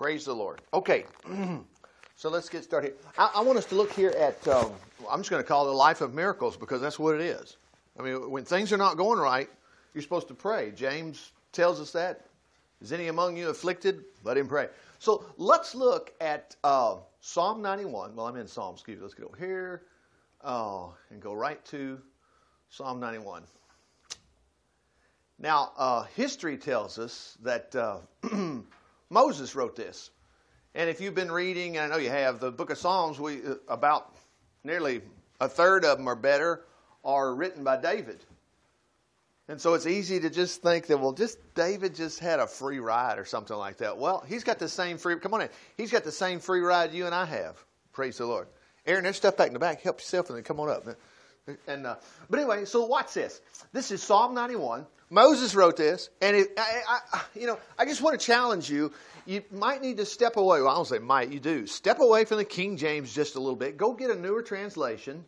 Praise the Lord. Okay, so let's get started. I want us to look here at, I'm just going to call it a life of miracles because that's what it is. I mean, when things are not going right, you're supposed to pray. James tells us that. Is any among you afflicted? Let him pray. So let's look at Psalm 91. Well, I'm in Psalms. Excuse me. Let's get over here and go right to Psalm 91. Now, history tells us that Moses wrote this. And if you've been reading, and I know you have, the book of Psalms, about nearly a third of them or better are written by David. And so it's easy to just think that, well, just David just had a free ride or something like that. Well, he's got the same free, come on in. He's got the same free ride you and I have. Praise the Lord. Aaron, there's stuff back in the back. Help yourself and then come on up. And but anyway, so watch this. This is Psalm 91. Moses wrote this, and I just want to challenge you. You might need to step away. Well, I don't say might. You do. Step away from the King James just a little bit. Go get a newer translation,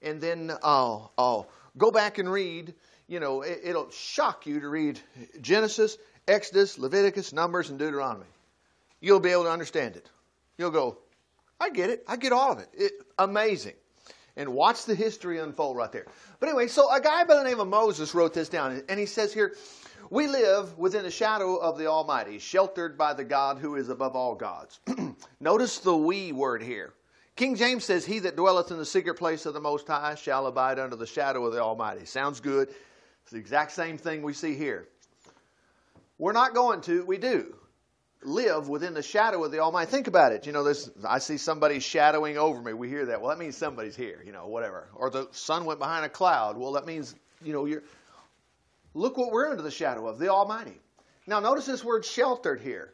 and then go back and read. You know, it'll shock you to read Genesis, Exodus, Leviticus, Numbers, and Deuteronomy. You'll be able to understand it. You'll go, I get it. I get all of it. Amazing. And watch the history unfold right there. But anyway, so a guy by the name of Moses wrote this down. And he says here, we live within the shadow of the Almighty, sheltered by the God who is above all gods. Notice the we word here. King James says, he that dwelleth in the secret place of the Most High shall abide under the shadow of the Almighty. Sounds good. It's the exact same thing we see here. We're not going to, we do live within the shadow of the Almighty. Think about it. You know, this. I see somebody shadowing over me. We hear that. Well, that means somebody's here, you know, whatever. Or the sun went behind a cloud. Well, that means, you know, you're. Look what we're under the shadow of, the Almighty. Now, notice this word sheltered here.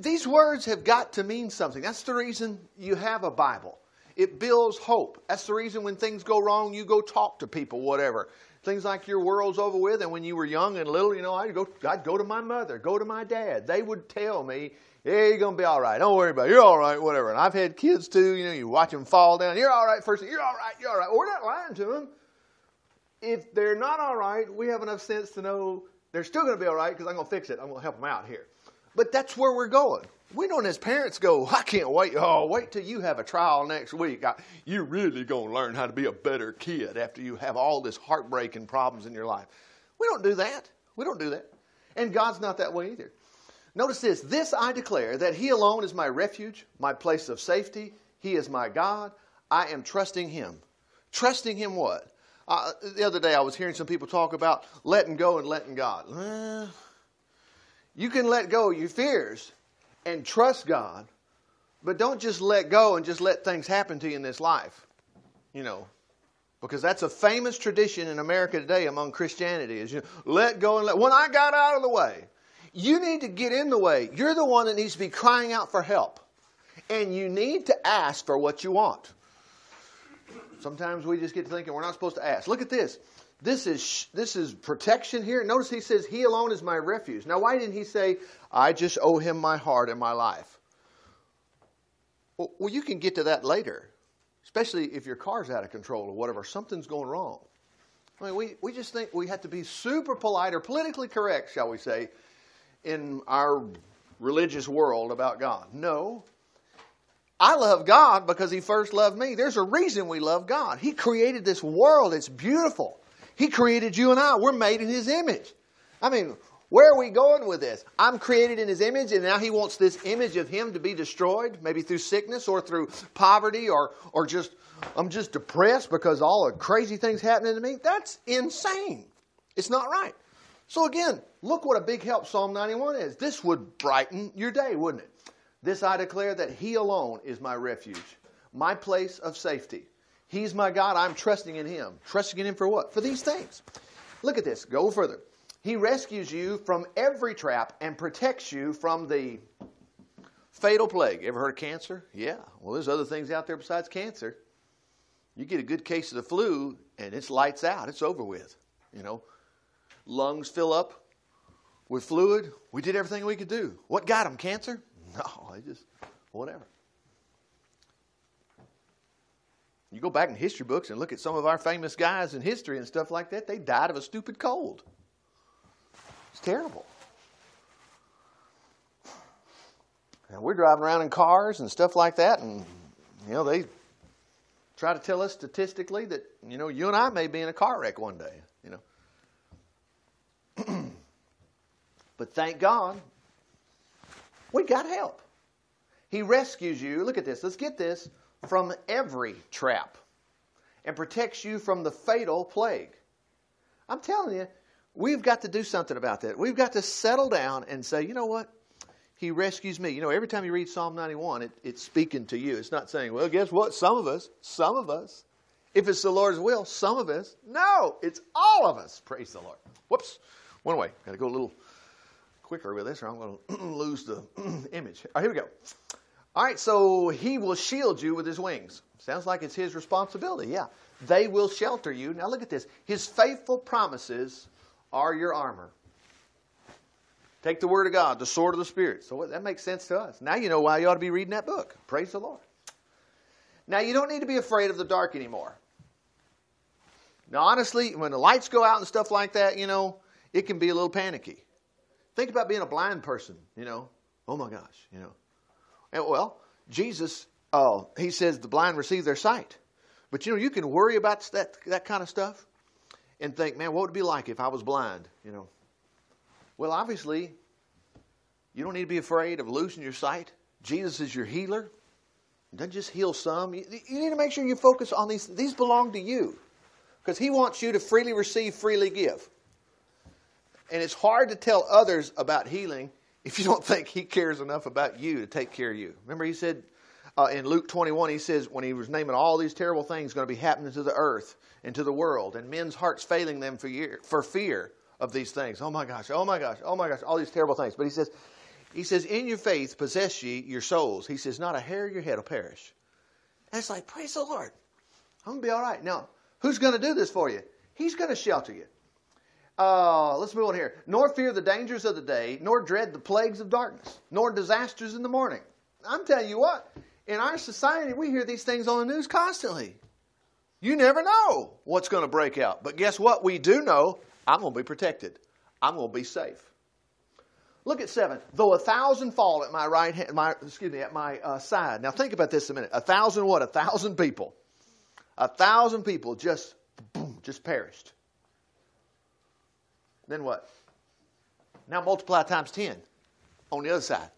These words have got to mean something. That's the reason you have a Bible. It builds hope. That's the reason when things go wrong, you go talk to people, whatever. Things like your world's over with, and when you were young and little, you know, I'd go to my mother, go to my dad. They would tell me, yeah, you're going to be all right. Don't worry about it. You're all right, whatever. And I've had kids, too. You know, you watch them fall down. You're all right. First thing, you're all right. You're all right. Well, we're not lying to them. If they're not all right, we have enough sense to know they're still going to be all right because I'm going to fix it. I'm going to help them out here. But that's where we're going. We don't as parents go, I can't wait. Oh, wait till you have a trial next week. You're really going to learn how to be a better kid after you have all this heartbreak and problems in your life. We don't do that. We don't do that. And God's not that way either. Notice this. This I declare, that He alone is my refuge, my place of safety. He is my God. I am trusting Him. Trusting Him what? The other day I was hearing some people talk about letting go and letting God. You can let go of your fears and trust God, but don't just let go and just let things happen to you in this life, you know, because that's a famous tradition in America today among Christianity is, you know, let go and let. When I got out of the way, you need to get in the way. You're the one that needs to be crying out for help, and you need to ask for what you want. Sometimes we just get to thinking we're not supposed to ask. Look at this. This is protection here. Notice he says, He alone is my refuge. Now, why didn't he say, I just owe Him my heart and my life? Well, you can get to that later, especially if your car's out of control or whatever. Something's going wrong. I mean, we just think we have to be super polite or politically correct, shall we say, in our religious world about God. No. I love God because He first loved me. There's a reason we love God. He created this world. It's beautiful. He created you and I. We're made in His image. I mean, where are we going with this? I'm created in His image, and now He wants this image of Him to be destroyed, maybe through sickness or through poverty or just, I'm just depressed because all the crazy things happening to me. That's insane. It's not right. So again, look what a big help Psalm 91 is. This would brighten your day, wouldn't it? This I declare, that He alone is my refuge, my place of safety. He's my God. I'm trusting in Him. Trusting in Him for what? For these things. Look at this. Go further. He rescues you from every trap and protects you from the fatal plague. Ever heard of cancer? Yeah. Well, there's other things out there besides cancer. You get a good case of the flu and it's lights out. It's over with. You know, lungs fill up with fluid. We did everything we could do. What got them? Cancer? No, they just, whatever. You go back in history books and look at some of our famous guys in history and stuff like that. They died of a stupid cold. It's terrible. And we're driving around in cars and stuff like that, and they try to tell us statistically that you and I may be in a car wreck one day, But thank God, we got help. He rescues you, look at this, let's get this, from every trap and protects you from the fatal plague. I'm telling you, we've got to do something about that. We've got to settle down and say, you know what? He rescues me. Every time you read Psalm 91, it's speaking to you. It's not saying, well, guess what? Some of us, if it's the Lord's will, some of us. No, it's all of us. Praise the Lord. Whoops. One way. Got to go a little quicker with this or I'm going to lose the image. All right, here we go. All right, so he will shield you with his wings. Sounds like it's his responsibility. Yeah, they will shelter you. Now look at this. His faithful promises are your armor. Take the word of God, the sword of the Spirit. So that makes sense to us. Now you know why you ought to be reading that book. Praise the Lord. Now you don't need to be afraid of the dark anymore. Now honestly, when the lights go out and stuff like that, it can be a little panicky. Think about being a blind person, Oh my gosh, And well, Jesus, he says the blind receive their sight. But, you can worry about that kind of stuff and think, man, what would it be like if I was blind, Well, obviously, you don't need to be afraid of losing your sight. Jesus is your healer. He doesn't just heal some. You need to make sure you focus on these. These belong to you because he wants you to freely receive, freely give. And it's hard to tell others about healing if you don't think he cares enough about you to take care of you. Remember he said in Luke 21, he says when he was naming all these terrible things going to be happening to the earth and to the world and men's hearts failing them for fear of these things. Oh my gosh, oh my gosh, oh my gosh, all these terrible things. But he says, in your faith possess ye your souls. He says, not a hair of your head will perish. And it's like, praise the Lord. I'm going to be all right. Now, who's going to do this for you? He's going to shelter you. Let's move on here. Nor fear the dangers of the day, nor dread the plagues of darkness, nor disasters in the morning. I'm telling you what, in our society, we hear these things on the news constantly. You never know what's going to break out. But guess what? We do know I'm going to be protected. I'm going to be safe. Look at 7. Though 1,000 fall at my right hand, at my side. Now think about this a minute. 1,000 what? 1,000 people. 1,000 people just perished. Then what? Now multiply times 10 on the other side.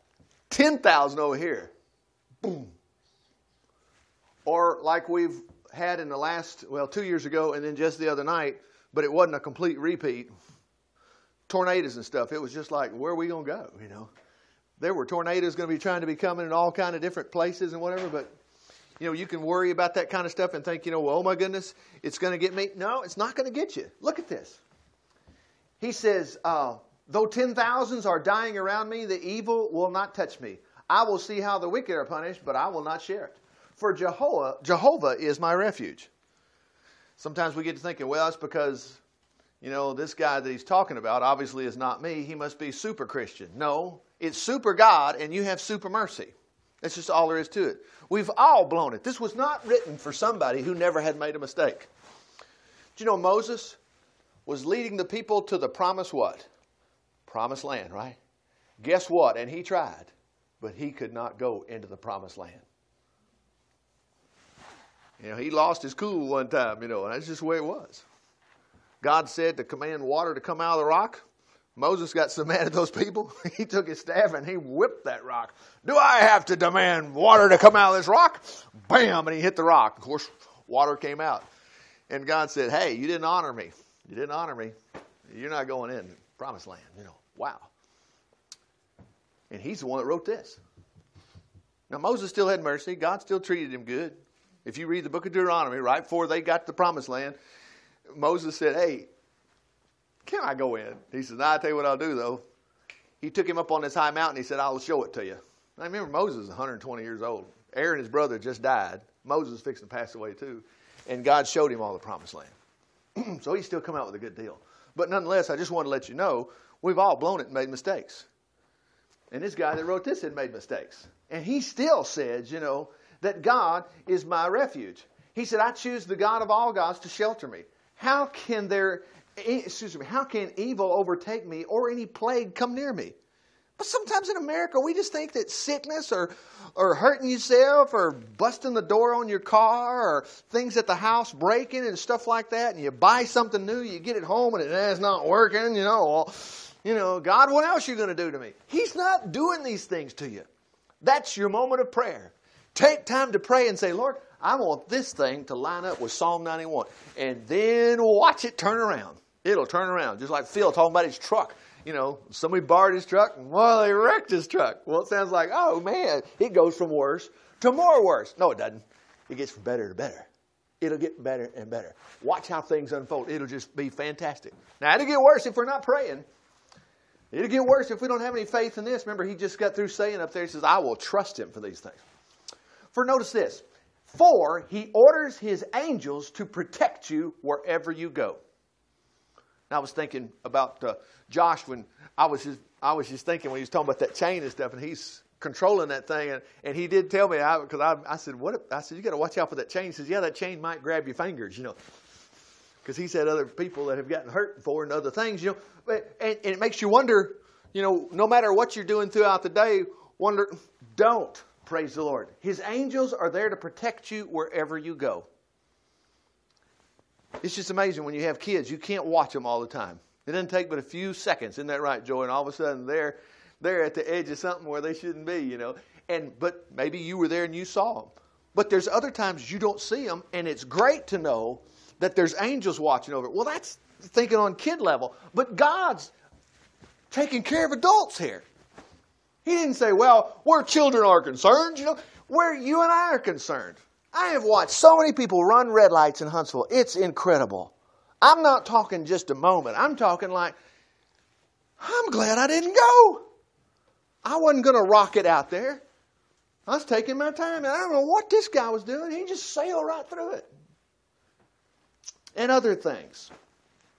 10,000 over here. Boom. Or like we've had in the last, 2 years ago and then just the other night, but it wasn't a complete repeat. Tornadoes and stuff. It was just like, where are we going to go? There were tornadoes going to be coming in all kind of different places and whatever, but you can worry about that kind of stuff and think, oh my goodness, it's going to get me. No, it's not going to get you. Look at this. He says, though 10,000s are dying around me, the evil will not touch me. I will see how the wicked are punished, but I will not share it. For Jehovah is my refuge. Sometimes we get to thinking, it's because, this guy that he's talking about obviously is not me. He must be super Christian. No, it's super God and you have super mercy. That's just all there is to it. We've all blown it. This was not written for somebody who never had made a mistake. Do you know Moses was leading the people to the promised what? Promised land, right? Guess what? And he tried, but he could not go into the promised land. He lost his cool one time, and that's just the way it was. God said to command water to come out of the rock. Moses got so mad at those people, he took his staff and he whipped that rock. Do I have to demand water to come out of this rock? Bam! And he hit the rock. Of course, water came out. And God said, hey, you didn't honor me. You didn't honor me. You're not going in. Promised land, Wow. And he's the one that wrote this. Now, Moses still had mercy. God still treated him good. If you read the book of Deuteronomy, right before they got to the promised land, Moses said, hey, can I go in? He said, I'll tell you what I'll do, though. He took him up on this high mountain. He said, I'll show it to you. Now, remember, Moses is 120 years old. Aaron, his brother, just died. Moses is fixing to pass away, too. And God showed him all the promised land. So he's still come out with a good deal. But nonetheless, I just want to let you know, we've all blown it and made mistakes. And this guy that wrote this had made mistakes. And he still said, that God is my refuge. He said, I choose the God of all gods to shelter me. How can evil overtake me or any plague come near me? But sometimes in America, we just think that sickness or hurting yourself or busting the door on your car or things at the house breaking and stuff like that, and you buy something new, you get it home, and it's not working, God, what else are you going to do to me? He's not doing these things to you. That's your moment of prayer. Take time to pray and say, Lord, I want this thing to line up with Psalm 91. And then watch it turn around. It'll turn around. Just like Phil talking about his truck. Somebody borrowed his truck, and they wrecked his truck. Well, it sounds like, oh, man, it goes from worse to more worse. No, it doesn't. It gets from better to better. It'll get better and better. Watch how things unfold. It'll just be fantastic. Now, it'll get worse if we're not praying. It'll get worse if we don't have any faith in this. Remember, he just got through saying up there, he says, I will trust him for these things. For notice this. For he orders his angels to protect you wherever you go. Now, I was thinking about Josh when I was just thinking when he was talking about that chain and stuff, and he's controlling that thing, and he did tell me because I said, what? I said, you got to watch out for that chain. He says, yeah, that chain might grab your fingers, because he's had other people that have gotten hurt before and other things, and it makes you wonder, no matter what you're doing throughout the day, don't. Praise the Lord. His angels are there to protect you wherever you go. It's just amazing when you have kids. You can't watch them all the time. It doesn't take but a few seconds. Isn't that right, Joy? And all of a sudden they're at the edge of something where they shouldn't be, But maybe you were there and you saw them. But there's other times you don't see them, and it's great to know that there's angels watching over it. Well, that's thinking on kid level. But God's taking care of adults here. He didn't say, where children are concerned, where you and I are concerned. I have watched so many people run red lights in Huntsville. It's incredible. I'm not talking just a moment. I'm talking I'm glad I didn't go. I wasn't going to rock it out there. I was taking my time, and I don't know what this guy was doing. He just sailed right through it. And other things.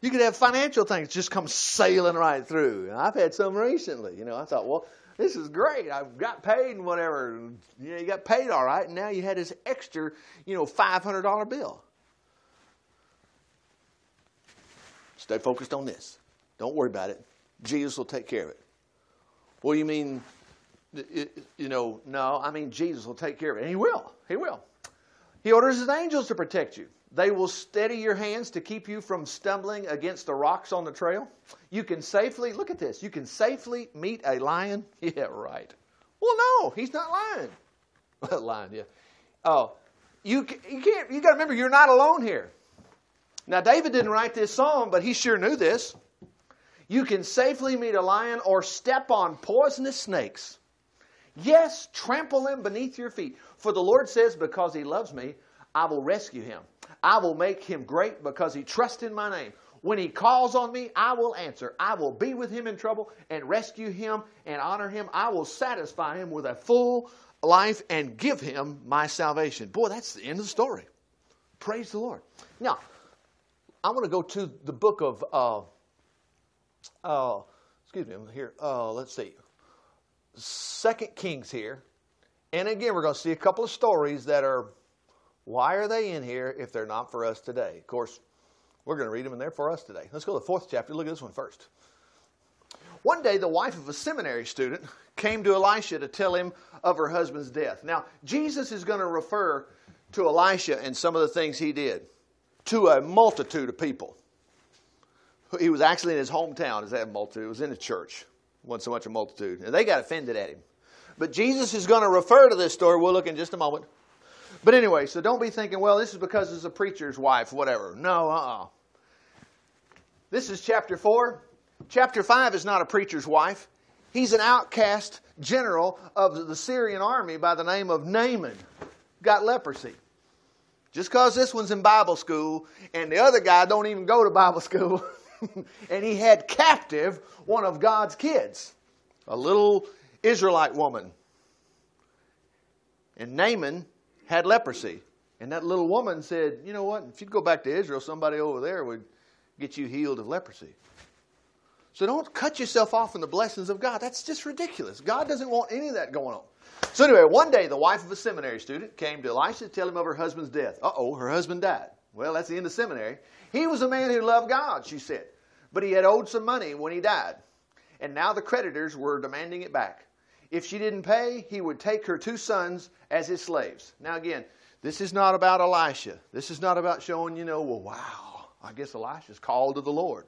You could have financial things just come sailing right through. And I've had some recently. I thought, this is great. I got paid and whatever. You got paid all right, and now you had this extra, $500 bill. Stay focused on this. Don't worry about it. Jesus will take care of it. Well, you mean, no, I mean Jesus will take care of it. And He will. He will. He orders His angels to protect you. They will steady your hands to keep you from stumbling against the rocks on the trail. You can safely, look at this, you can safely meet a lion. Yeah, right. Well, no, he's not lying. Lying, yeah. Oh, you can't, you got to remember, you're not alone here. Now, David didn't write this psalm, but he sure knew this. You can safely meet a lion or step on poisonous snakes. Yes, trample them beneath your feet. For the Lord says, because He loves me, I will rescue him. I will make him great because he trusts in my name. When he calls on me, I will answer. I will be with him in trouble and rescue him and honor him. I will satisfy him with a full life and give him my salvation. Boy, that's the end of the story. Praise the Lord. Now, I want to go to the book of, I'm here. Let's see. 2 Kings here. And again, we're going to see a couple of stories that are, why are they in here if they're not for us today? Of course, we're going to read them, and they're for us today. Let's go to the 4th chapter. Look at this one first. One day, the wife of a seminary student came to Elisha to tell him of her husband's death. Now, Jesus is going to refer to Elisha and some of the things he did to a multitude of people. He was actually in his hometown as that multitude. It was in the church. It wasn't so much a multitude. And they got offended at him. But Jesus is going to refer to this story. We'll look in just a moment. But anyway, so don't be thinking, this is because it's a preacher's wife, whatever. No, This is chapter 4. Chapter 5 is not a preacher's wife. He's an outcast general of the Syrian army by the name of Naaman. Got leprosy. Just because this one's in Bible school and the other guy don't even go to Bible school. And he had captive one of God's kids. A little Israelite woman. And Naaman had leprosy. And that little woman said, you know what? If you'd go back to Israel, somebody over there would get you healed of leprosy. So don't cut yourself off from the blessings of God. That's just ridiculous. God doesn't want any of that going on. So anyway, one day the wife of a seminary student came to Elisha to tell him of her husband's death. Uh-oh, her husband died. Well, that's the end of seminary. He was a man who loved God, she said. But he had owed some money when he died. and now the creditors were demanding it back. If she didn't pay, he would take her two sons as his slaves. Now again, this is not about Elisha. This is not about showing, you know, well, wow, I guess Elisha's called to the Lord.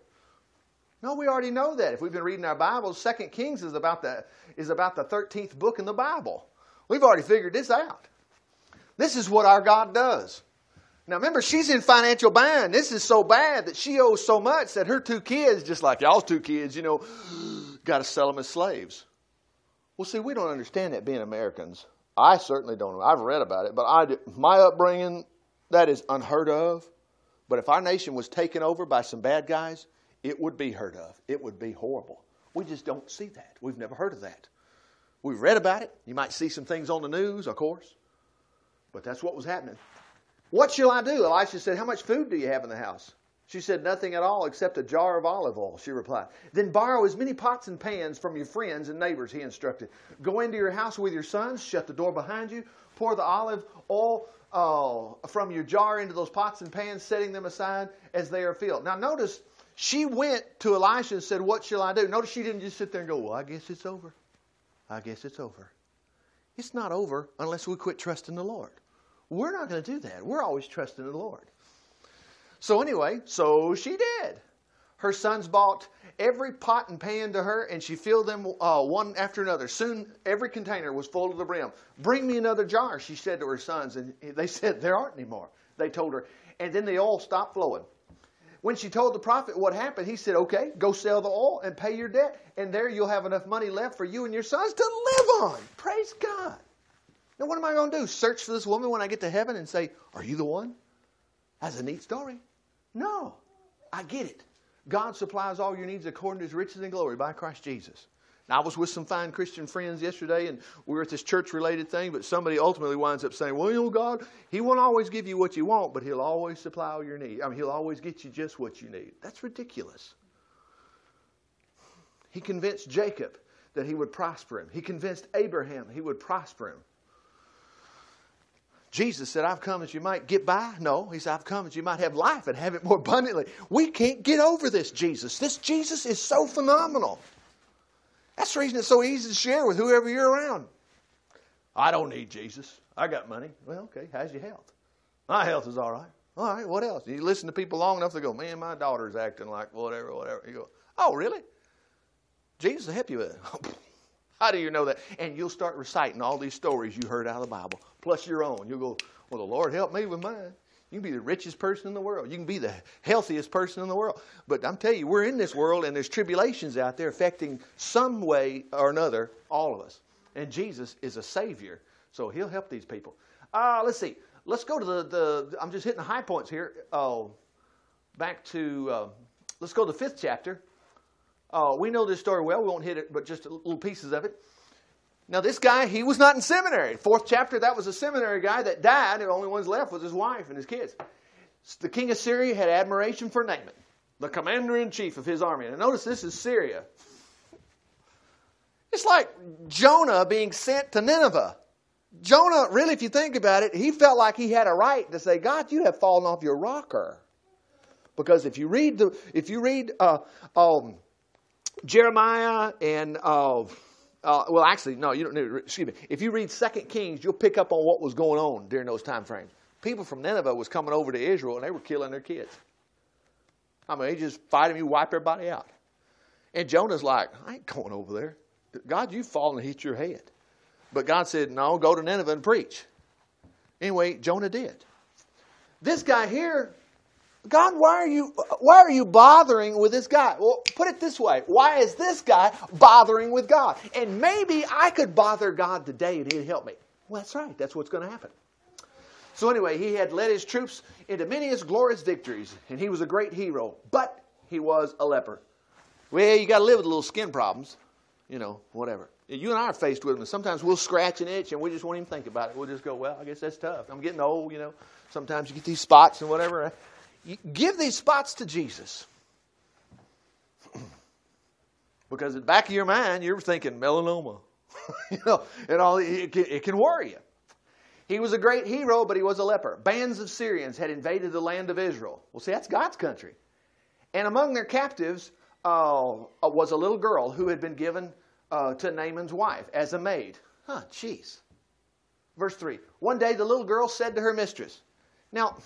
No, we already know that. If we've been reading our Bibles, 2 Kings is about the 13th book in the Bible. We've already figured this out. This is what our God does. Now remember, she's in financial bind. This is so bad that she owes so much that her two kids, just like y'all's two kids, you know, got to sell them as slaves. Well, see, we don't understand that being Americans. I certainly don't. I've read about it, but my upbringing, that is unheard of. But if our nation was taken over by some bad guys, it would be heard of. It would be horrible. We just don't see that. We've never heard of that. We've read about it. You might see some things on the news, of course. But that's what was happening. What shall I do? Elisha said, how much food do you have in the house? She said, nothing at all except a jar of olive oil, she replied. Then borrow as many pots and pans from your friends and neighbors, he instructed. Go into your house with your sons, shut the door behind you, pour the olive oil from your jar into those pots and pans, setting them aside as they are filled. Now notice, she went to Elisha and said, what shall I do? Notice she didn't just sit there and go, well, I guess it's over. I guess it's over. It's not over unless we quit trusting the Lord. We're not going to do that. We're always trusting the Lord. So anyway, so she did. Her sons bought every pot and pan to her, and she filled them one after another. Soon every container was full to the brim. Bring me another jar, she said to her sons. And they said, there aren't any more, they told her. And then the oil stopped flowing. When she told the prophet what happened, he said, okay, go sell the oil and pay your debt, and there you'll have enough money left for you and your sons to live on. Praise God. Now what am I going to do? Search for this woman when I get to heaven and say, are you the one? That's a neat story. No, I get it. God supplies all your needs according to His riches and glory by Christ Jesus. Now, I was with some fine Christian friends yesterday, and we were at this church-related thing, but somebody ultimately winds up saying, well, you know, God, He won't always give you what you want, but He'll always supply all your needs. I mean, He'll always get you just what you need. That's ridiculous. He convinced Jacob that He would prosper him. He convinced Abraham He would prosper him. Jesus said, I've come that you might get by. No, He said, I've come that you might have life and have it more abundantly. We can't get over this Jesus. This Jesus is so phenomenal. That's the reason it's so easy to share with whoever you're around. I don't need Jesus. I got money. Well, okay, how's your health? My health is all right. All right, what else? You listen to people long enough, they go, man, my daughter's acting like whatever, whatever. You go, oh, really? Jesus will help you with it. How do you know that? And you'll start reciting all these stories you heard out of the Bible, plus your own. You'll go, well, the Lord helped me with mine. You can be the richest person in the world. You can be the healthiest person in the world. But I'm telling you, we're in this world, and there's tribulations out there affecting some way or another all of us. And Jesus is a Savior, so He'll help these people. Let's see. Let's go to the I'm just hitting the high points here. Let's go to the 5th chapter. We know this story well. We won't hit it, but just little pieces of it. Now, this guy, he was not in seminary. 4th chapter, that was a seminary guy that died. The only ones left was his wife and his kids. The king of Syria had admiration for Naaman, the commander-in-chief of his army. Now, notice this is Syria. It's like Jonah being sent to Nineveh. Jonah, really, if you think about it, he felt like he had a right to say, God, you have fallen off your rocker. Because if you read Jeremiah and, if you read 2 Kings, you'll pick up on what was going on during those time frames. People from Nineveh was coming over to Israel, and they were killing their kids. I mean, they just fight them, you wipe everybody out. And Jonah's like, I ain't going over there. God, you've fallen and hit your head. But God said, no, go to Nineveh and preach. Anyway, Jonah did. This guy here, God, why are you bothering with this guy? Well, put it this way. Why is this guy bothering with God? And maybe I could bother God today and He'd help me. Well, that's right. That's what's going to happen. So anyway, he had led his troops into many glorious victories, and he was a great hero, but he was a leper. Well, you got to live with little skin problems, you know, whatever. You and I are faced with them, and sometimes we'll scratch and itch, and we just won't even think about it. We'll just go, well, I guess that's tough. I'm getting old, you know. Sometimes you get these spots and whatever. Give these spots to Jesus. Because in the back of your mind, you're thinking melanoma. You know, and all it can worry you. He was a great hero, but he was a leper. Bands of Syrians had invaded the land of Israel. Well, see, that's God's country. And among their captives, was a little girl who had been given to Naaman's wife as a maid. Huh, jeez. Verse 3. One day the little girl said to her mistress. Now,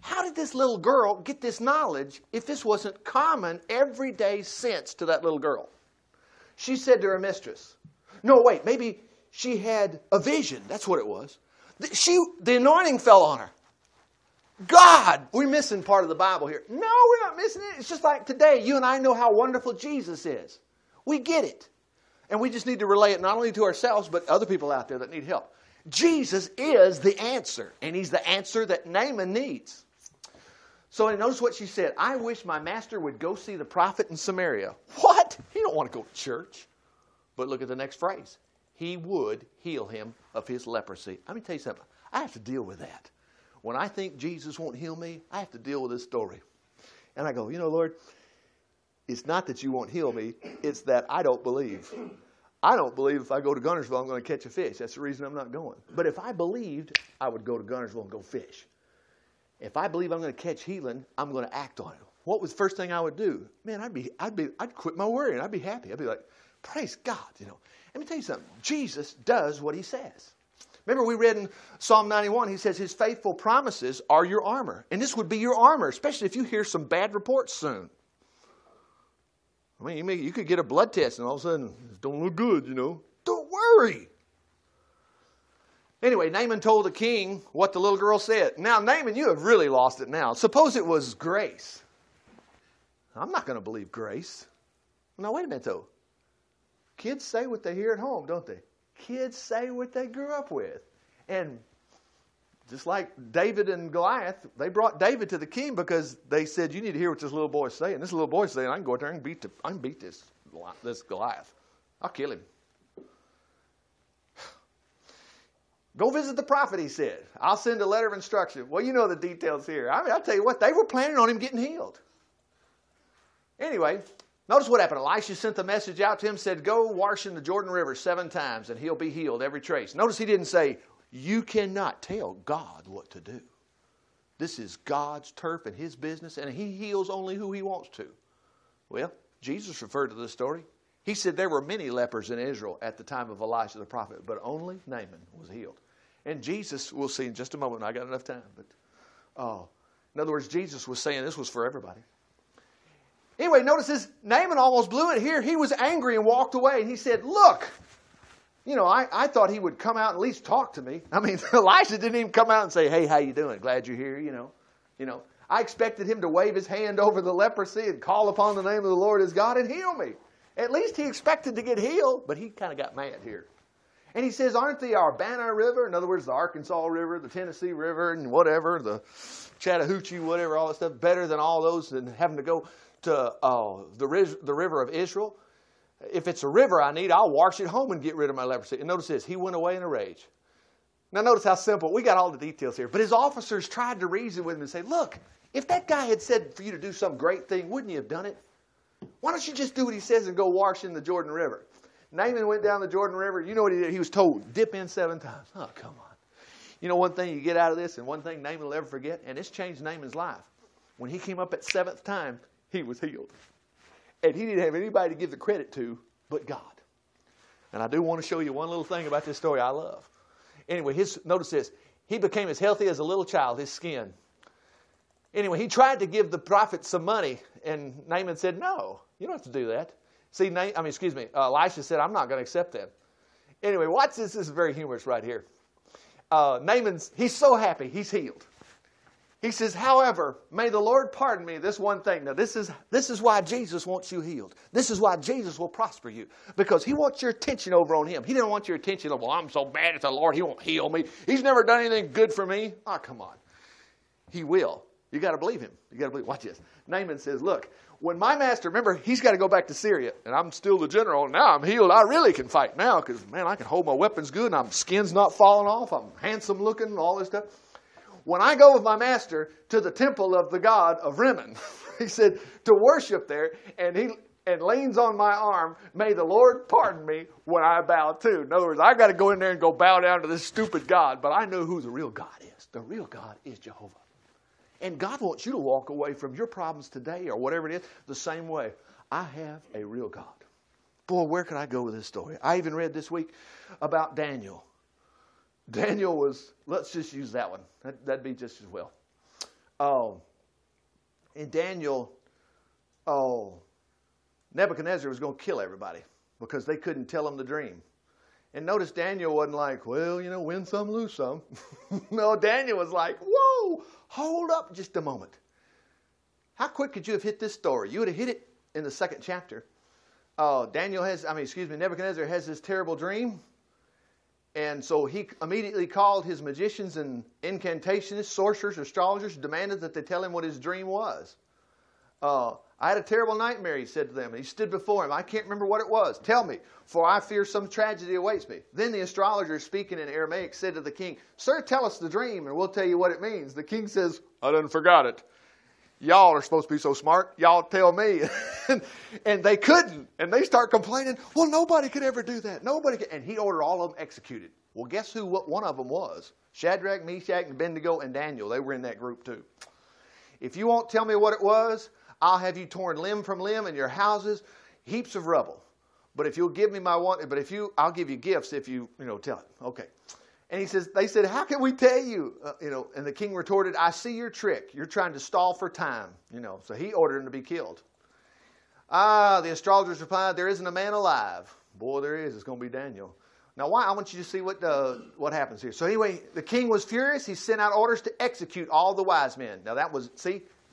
how did this little girl get this knowledge if this wasn't common everyday sense to that little girl? She said to her mistress. No, wait, maybe she had a vision. That's what it was. The anointing fell on her. God, we're missing part of the Bible here. No, we're not missing it. It's just like today, you and I know how wonderful Jesus is. We get it. And we just need to relay it not only to ourselves, but other people out there that need help. Jesus is the answer, and He's the answer that Naaman needs. So notice what she said. I wish my master would go see the prophet in Samaria. What? He don't want to go to church. But look at the next phrase. He would heal him of his leprosy. Let me tell you something. I have to deal with that. When I think Jesus won't heal me, I have to deal with this story. And I go, you know, Lord, it's not that you won't heal me. It's that I don't believe. I don't believe if I go to Gunnersville, I'm going to catch a fish. That's the reason I'm not going. But if I believed, I would go to Gunnersville and go fish. If I believe I'm going to catch healing, I'm going to act on it. What was the first thing I would do? Man, I'd quit my worry and I'd be happy. I'd be like, praise God, you know. Let me tell you something. Jesus does what He says. Remember we read in Psalm 91, he says His faithful promises are your armor. And this would be your armor, especially if you hear some bad reports soon. I mean, you could get a blood test and all of a sudden, it don't look good, you know. Don't worry. Anyway, Naaman told the king what the little girl said. Now, Naaman, you have really lost it now. Suppose it was grace. I'm not going to believe grace. Now, wait a minute, though. Kids say what they hear at home, don't they? Kids say what they grew up with. And just like David and Goliath, they brought David to the king because they said, you need to hear what this little boy is saying. This little boy is saying, I can go out there and beat this Goliath. I'll kill him. Go visit the prophet, he said. I'll send a letter of instruction. Well, you know the details here. I mean, I'll tell you what, they were planning on him getting healed. Anyway, notice what happened. Elisha sent the message out to him, said, go wash in the Jordan River 7 times, and he'll be healed every trace. Notice he didn't say, you cannot tell God what to do. This is God's turf and His business, and He heals only who He wants to. Well, Jesus referred to this story. He said there were many lepers in Israel at the time of Elisha the prophet, but only Naaman was healed. And Jesus, we'll see in just a moment. I got enough time. But in other words, Jesus was saying this was for everybody. Anyway, notice this. Naaman almost blew it here. He was angry and walked away. And he said, look, you know, I thought he would come out and at least talk to me. I mean, Elisha didn't even come out and say, hey, how you doing? Glad you're here, you know. I expected him to wave his hand over the leprosy and call upon the name of the Lord as God and heal me. At least he expected to get healed, but he kind of got mad here. And he says, aren't the Urbana River, in other words, the Arkansas River, the Tennessee River, and whatever, the Chattahoochee, whatever, all that stuff, better than all those and having to go to the river of Israel? If it's a river I need, I'll wash it home and get rid of my leprosy. And notice this, he went away in a rage. Now notice how simple. We got all the details here. But his officers tried to reason with him and say, look, if that guy had said for you to do some great thing, wouldn't you have done it? Why don't you just do what he says and go wash in the Jordan River? Naaman went down the Jordan River. You know what he did? He was told, dip in 7 times. Oh, come on. You know one thing you get out of this and one thing Naaman will ever forget, and it's changed Naaman's life. When he came up at 7th time, he was healed. And he didn't have anybody to give the credit to but God. And I do want to show you one little thing about this story I love. Anyway, notice this. He became as healthy as a little child, his skin. Anyway, he tried to give the prophet some money, and Naaman said, no, you don't have to do that. Elisha said, I'm not going to accept that. Anyway, watch this. This is very humorous right here. He's so happy, he's healed. He says, however, may the Lord pardon me this one thing. Now, this is why Jesus wants you healed. This is why Jesus will prosper you. Because He wants your attention over on Him. He doesn't want your attention on, well, I'm so bad at the Lord, He won't heal me. He's never done anything good for me. Oh, come on. He will. You got to believe Him. You got to believe. Watch this. Naaman says, look, when my master, remember, he's got to go back to Syria. And I'm still the general. Now I'm healed. I really can fight now because, man, I can hold my weapons good. And my skin's not falling off. I'm handsome looking and all this stuff. When I go with my master to the temple of the god of Rimmon, he said, to worship there, and he leans on my arm, may the Lord pardon me when I bow too. In other words, I got to go in there and go bow down to this stupid god, but I know who the real God is. The real God is Jehovah. And God wants you to walk away from your problems today or whatever it is the same way. I have a real God. Boy, where could I go with this story? I even read this week about Daniel. Daniel was, let's just use that one. That'd be just as well. And Daniel, Nebuchadnezzar was going to kill everybody because they couldn't tell him the dream. And notice Daniel wasn't like, well, you know, win some, lose some. No, Daniel was like, whoa, hold up just a moment. How quick could you have hit this story? You would have hit it in the second chapter. Nebuchadnezzar has this terrible dream. And so he immediately called his magicians and incantationists, sorcerers, astrologers, demanded that they tell him what his dream was. I had a terrible nightmare, he said to them. And he stood before him. I can't remember what it was. Tell me, for I fear some tragedy awaits me. Then the astrologer, speaking in Aramaic, said to the king, Sir, tell us the dream, and we'll tell you what it means. The king says, I done forgot it. Y'all are supposed to be so smart. Y'all tell me. And they couldn't. And they start complaining, well, nobody could ever do that. Nobody could. And he ordered all of them executed. Well, guess who one of them was? Shadrach, Meshach, Abednego, and Daniel. They were in that group too. If you won't tell me what it was, I'll have you torn limb from limb in your houses, heaps of rubble. But if you'll give me my one, I'll give you gifts if you tell it. Okay. And they said, how can we tell you? And the king retorted, I see your trick. You're trying to stall for time. So he ordered him to be killed. The astrologers replied, there isn't a man alive. Boy, there is. It's going to be Daniel. Now, why? I want you to see what happens here. So anyway, the king was furious. He sent out orders to execute all the wise men. Now that was,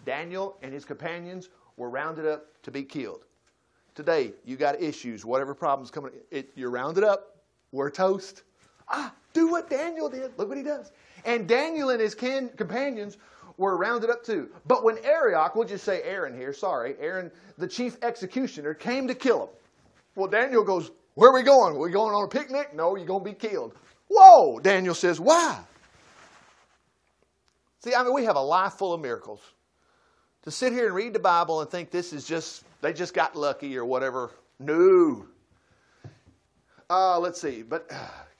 Daniel and his companions were rounded up to be killed. Today, you got issues, whatever problems coming. You're rounded up. We're toast. Do what Daniel did. Look what he does. And Daniel and his companions were rounded up too. But when Arioch, we'll just say Aaron here, sorry, Aaron, the chief executioner, came to kill him. Well, Daniel goes, where are we going? Are we going on a picnic? No, you're going to be killed. Whoa, Daniel says, why? See, we have a life full of miracles. To sit here and read the Bible and think this is just, they just got lucky or whatever. No. Let's see, but...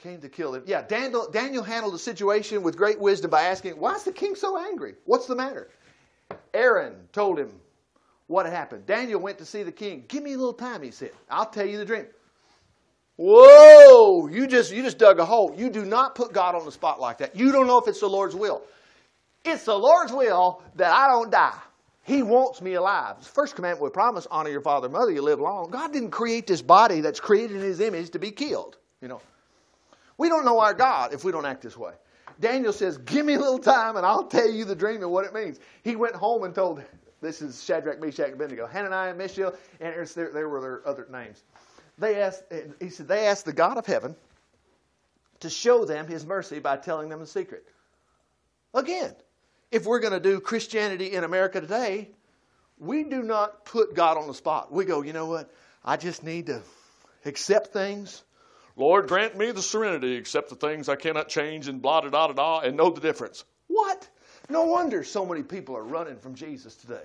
came to kill him. Yeah, Daniel handled the situation with great wisdom by asking, why is the king so angry? What's the matter? Aaron told him what had happened. Daniel went to see the king. Give me a little time, he said. I'll tell you the dream. Whoa, you just dug a hole. You do not put God on the spot like that. You don't know if it's the Lord's will. It's the Lord's will that I don't die. He wants me alive. It's the first commandment with promise, honor your father and mother, you live long. God didn't create this body that's created in his image to be killed. We don't know our God if we don't act this way. Daniel says, give me a little time and I'll tell you the dream and what it means. He went home and told, this is Shadrach, Meshach, and Abednego, Hananiah, Mishael, and there were their other names. He said, they asked the God of heaven to show them his mercy by telling them the secret. Again, if we're going to do Christianity in America today, we do not put God on the spot. We go, you know what? I just need to accept things. Lord, grant me the serenity, accept the things I cannot change, and blah, da, da, da, da, and know the difference. What? No wonder so many people are running from Jesus today.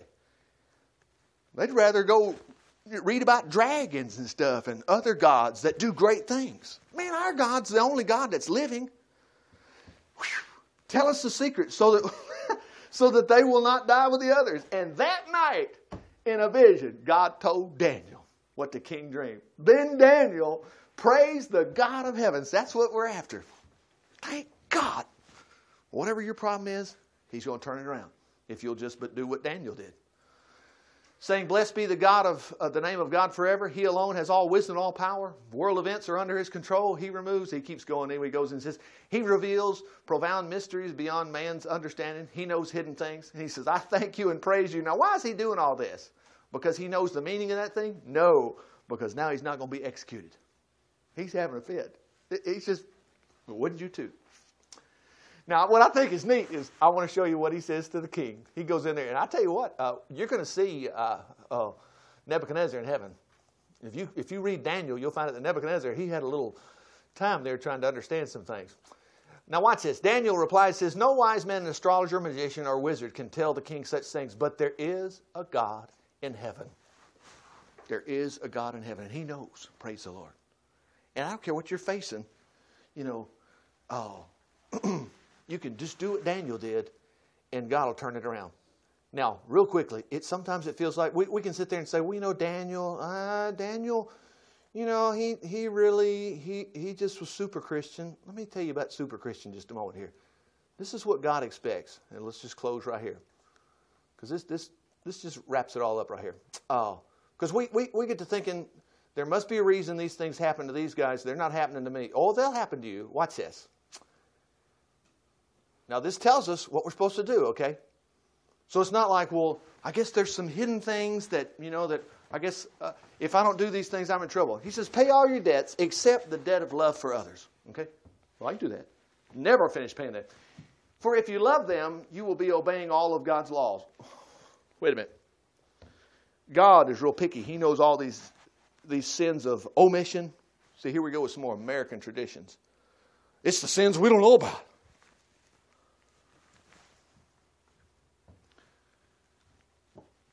They'd rather go read about dragons and stuff and other gods that do great things. Man, our God's the only God that's living. Whew. Tell us the secret so that they will not die with the others. And that night, in a vision, God told Daniel what the king dreamed. Then Daniel... praise the God of heavens. That's what we're after. Thank God. Whatever your problem is, he's going to turn it around. If you'll just but do what Daniel did. Saying, blessed be the God of the name of God forever. He alone has all wisdom and all power. World events are under his control. He removes. He keeps going. Anyway, he goes and says, he reveals profound mysteries beyond man's understanding. He knows hidden things. And he says, I thank you and praise you. Now, why is he doing all this? Because he knows the meaning of that thing? No, because now he's not going to be executed. He's having a fit. He's just, well, wouldn't you too? Now, what I think is neat is I want to show you what he says to the king. He goes in there, and I tell you what, you're going to see Nebuchadnezzar in heaven. If you read Daniel, you'll find that Nebuchadnezzar, he had a little time there trying to understand some things. Now, watch this. Daniel replies, says, no wise man, astrologer, magician, or wizard can tell the king such things, but there is a God in heaven. There is a God in heaven, and he knows. Praise the Lord. And I don't care what you're facing, you can just do what Daniel did, and God will turn it around. Now, real quickly, sometimes it feels like we can sit there and say, well, you know, Daniel, you know, he really just was super Christian. Let me tell you about super Christian just a moment here. This is what God expects. And let's just close right here, because this just wraps it all up right here. Oh, because we get to thinking there must be a reason these things happen to these guys. They're not happening to me. Oh, they'll happen to you. Watch this. Now, this tells us what we're supposed to do, okay? So it's not like, well, I guess there's some hidden things that, you know, that I guess if I don't do these things, I'm in trouble. He says, pay all your debts except the debt of love for others. Okay? Well, I can do that. Never finish paying that. For if you love them, you will be obeying all of God's laws. Wait a minute. God is real picky. He knows all these sins of omission. See, here we go with some more American traditions. It's the sins we don't know about.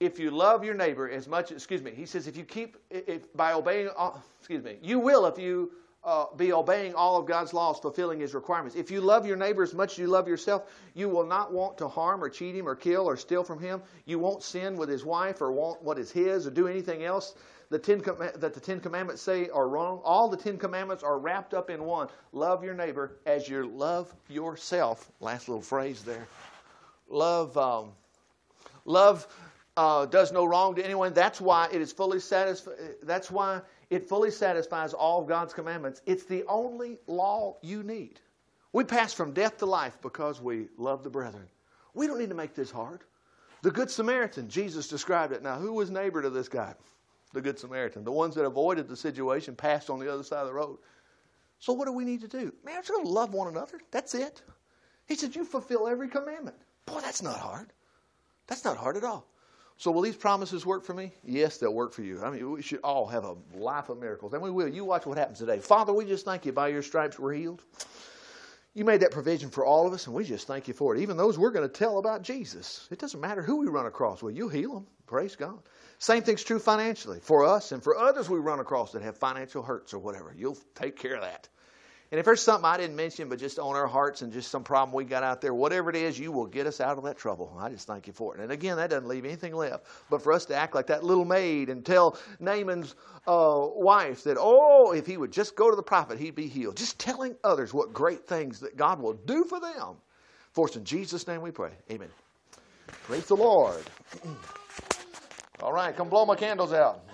If you love your neighbor as much, he says, be obeying all of God's laws, fulfilling His requirements. If you love your neighbor as much as you love yourself, you will not want to harm or cheat him or kill or steal from him. You won't sin with his wife or want what is his or do anything else that the Ten Commandments say are wrong. All the Ten Commandments are wrapped up in one. Love your neighbor as you love yourself. Last little phrase there. Love does no wrong to anyone. That's why it fully satisfies all of God's commandments. It's the only law you need. We pass from death to life because we love the brethren. We don't need to make this hard. The Good Samaritan, Jesus described it. Now, who was neighbor to this guy? The Good Samaritan. The ones that avoided the situation passed on the other side of the road. So what do we need to do? Man, we're just going to love one another. That's it. He said, you fulfill every commandment. Boy, that's not hard. That's not hard at all. So will these promises work for me? Yes, they'll work for you. I mean, we should all have a life of miracles. And we will. You watch what happens today. Father, we just thank you. By your stripes we're healed. You made that provision for all of us, and we just thank you for it. Even those we're going to tell about Jesus. It doesn't matter who we run across. Well, you'll heal them. Praise God. Same thing's true financially. For us and for others we run across that have financial hurts or whatever. You'll take care of that. And if there's something I didn't mention, but just on our hearts and just some problem we got out there, whatever it is, you will get us out of that trouble. I just thank you for it. And again, that doesn't leave anything left. But for us to act like that little maid and tell Naaman's wife that, oh, if he would just go to the prophet, he'd be healed. Just telling others what great things that God will do for them. For it's in Jesus' name we pray. Amen. Praise the Lord. All right, come blow my candles out.